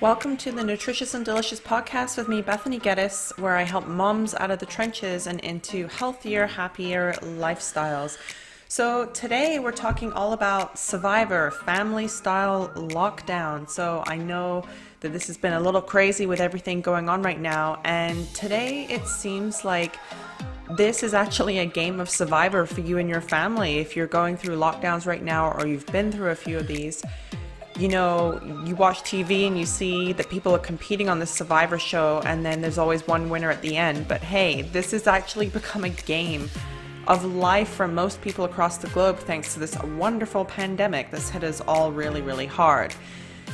Welcome to the Nutritious and Delicious podcast with me, Bethany Geddes, where I help moms out of the trenches and into healthier, happier lifestyles. So today we're talking all about Survivor, family style lockdown. So I know that this has been a little crazy with everything going on right now. And today it seems like this is actually a game of Survivor for you and your family. If you're going through lockdowns right now, or you've been through a few of these, you know, you watch TV and you see that people are competing on this Survivor show, and then there's always one winner at the end. But hey, this has actually become a game of life for most people across the globe, thanks to this wonderful pandemic that's hit us all really, really hard.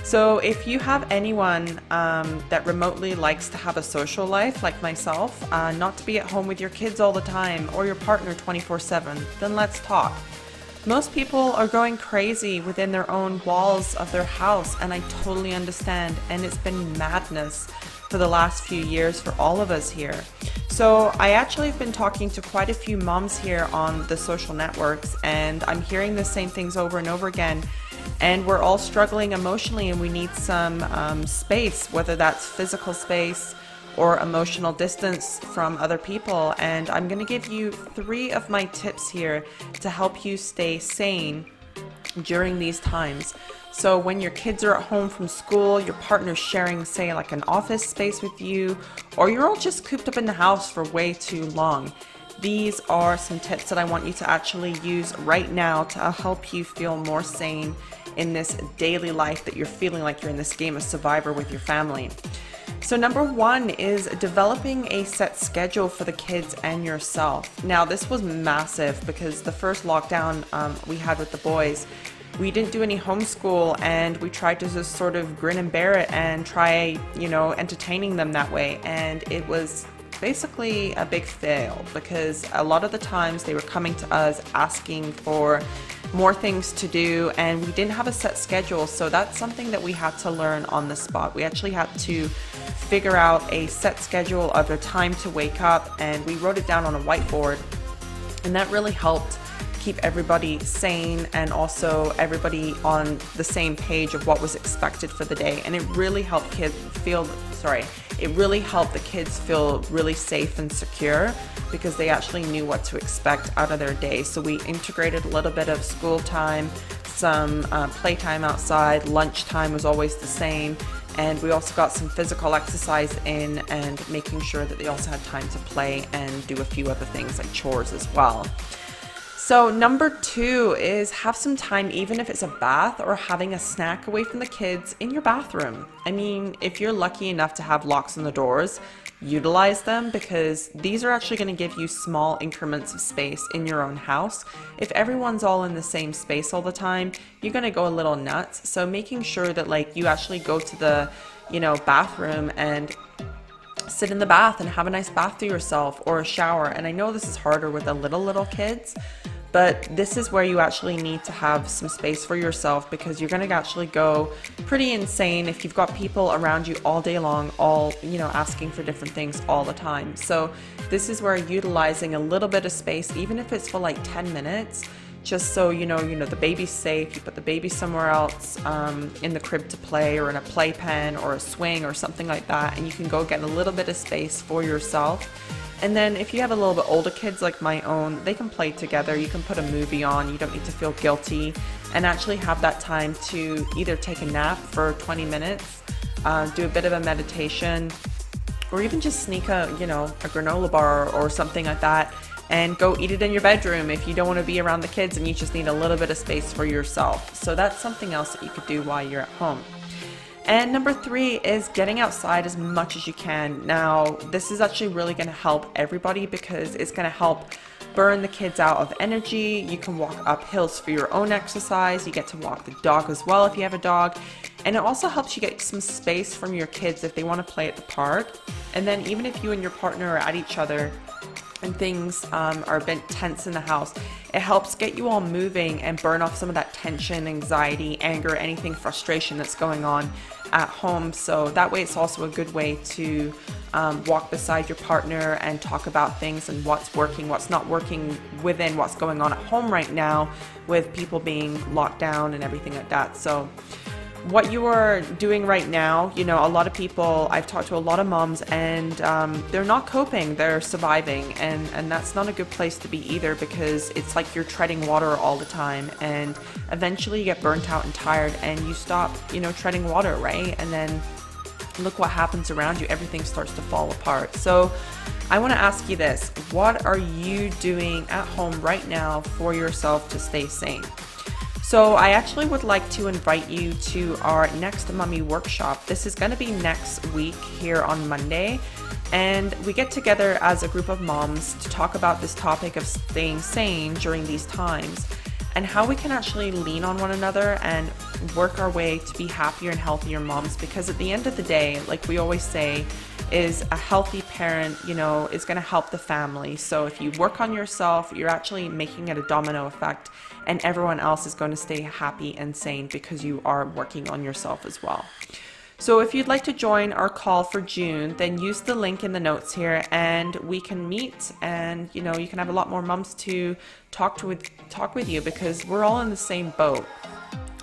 So if you have anyone that remotely likes to have a social life like myself, not to be at home with your kids all the time or your partner 24/7, then let's talk. Most people are going crazy within their own walls of their house, and I totally understand, and it's been madness for the last few years for all of us here. So I actually have been talking to quite a few moms here on the social networks, and I'm hearing the same things over and over again, and we're all struggling emotionally, and we need some space, whether that's physical space or emotional distance from other people. And I'm gonna give you three of my tips here to help you stay sane during these times. So when your kids are at home from school, your partner's sharing, say, like an office space with you, or you're all just cooped up in the house for way too long, these are some tips that I want you to actually use right now to help you feel more sane in this daily life that you're feeling like you're in this game of Survivor with your family. So number one is developing a set schedule for the kids and yourself. Now, this was massive because the first lockdown we had with the boys, we didn't do any homeschool, and we tried to just sort of grin and bear it and try, you know, entertaining them that way. And it was basically a big fail because a lot of the times they were coming to us asking for more things to do, and we didn't have a set schedule. So that's something that we had to learn on the spot. We actually had to figure out a set schedule of the time to wake up, and we wrote it down on a whiteboard, and that really helped keep everybody sane and also everybody on the same page of what was expected for the day. And it really helped kids feel, it really helped the kids feel really safe and secure because they actually knew what to expect out of their day. So we integrated a little bit of school time, some playtime outside, lunchtime was always the same, and we also got some physical exercise in and making sure that they also had time to play and do a few other things like chores as well. So number two is have some time, even if it's a bath or having a snack away from the kids in your bathroom. I mean, if you're lucky enough to have locks on the doors, utilize them because these are actually going to give you small increments of space in your own house. If everyone's all in the same space all the time, you're going to go a little nuts. So making sure that like you actually go to the, you know, bathroom and sit in the bath and have a nice bath to yourself or a shower. And I know this is harder with the little kids, but this is where you actually need to have some space for yourself because you're going to actually go pretty insane if you've got people around you all day long, all, you know, asking for different things all the time. So this is where utilizing a little bit of space, even if it's for like 10 minutes, just so you know the baby's safe, you put the baby somewhere else in the crib to play or in a playpen or a swing or something like that, and you can go get a little bit of space for yourself. And then if you have a little bit older kids like my own, they can play together, you can put a movie on, you don't need to feel guilty, and actually have that time to either take a nap for 20 minutes, do a bit of a meditation, or even just sneak a granola bar or something like that and go eat it in your bedroom if you don't want to be around the kids and you just need a little bit of space for yourself. So that's something else that you could do while you're at home. And number three is getting outside as much as you can. Now, this is actually really going to help everybody because it's going to help burn the kids out of energy. You can walk up hills for your own exercise. You get to walk the dog as well if you have a dog. And it also helps you get some space from your kids if they want to play at the park. And then even if you and your partner are at each other, and things are a bit tense in the house, it helps get you all moving and burn off some of that tension, anxiety, anger, anything, frustration that's going on at home. So that way it's also a good way to walk beside your partner and talk about things and what's working, what's not working within what's going on at home right now with people being locked down and everything like that. So what you are doing right now, you know, a lot of people, I've talked to a lot of moms, and they're not coping, they're surviving, and that's not a good place to be either, because it's like you're treading water all the time, and eventually you get burnt out and tired, and you stop, you know, treading water, right? And then look what happens around you, everything starts to fall apart. So I want to ask you this, what are you doing at home right now for yourself to stay sane? So I actually would like to invite you to our next Mummy Workshop. This is going to be next week here on Monday. And we get together as a group of moms to talk about this topic of staying sane during these times and how we can actually lean on one another and work our way to be happier and healthier moms. Because at the end of the day, like we always say, is a healthy parent, you know, is going to help the family. So if you work on yourself, you're actually making it a domino effect, and everyone else is going to stay happy and sane because you are working on yourself as well. So if you'd like to join our call for June, then use the link in the notes here, and we can meet, and you know, you can have a lot more moms to talk with you, because we're all in the same boat.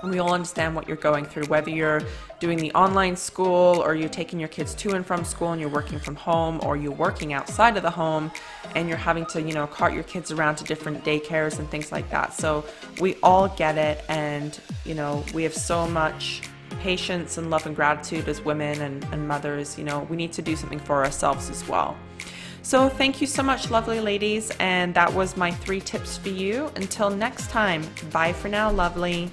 We all understand what you're going through, whether you're doing the online school, or you're taking your kids to and from school and you're working from home, or you're working outside of the home and you're having to, you know, cart your kids around to different daycares and things like that. So we all get it, and you know, we have so much patience and love and gratitude as women and mothers. You know, we need to do something for ourselves as well. So thank you so much, lovely ladies, and that was my 3 tips for you. Until next time, bye for now, lovely.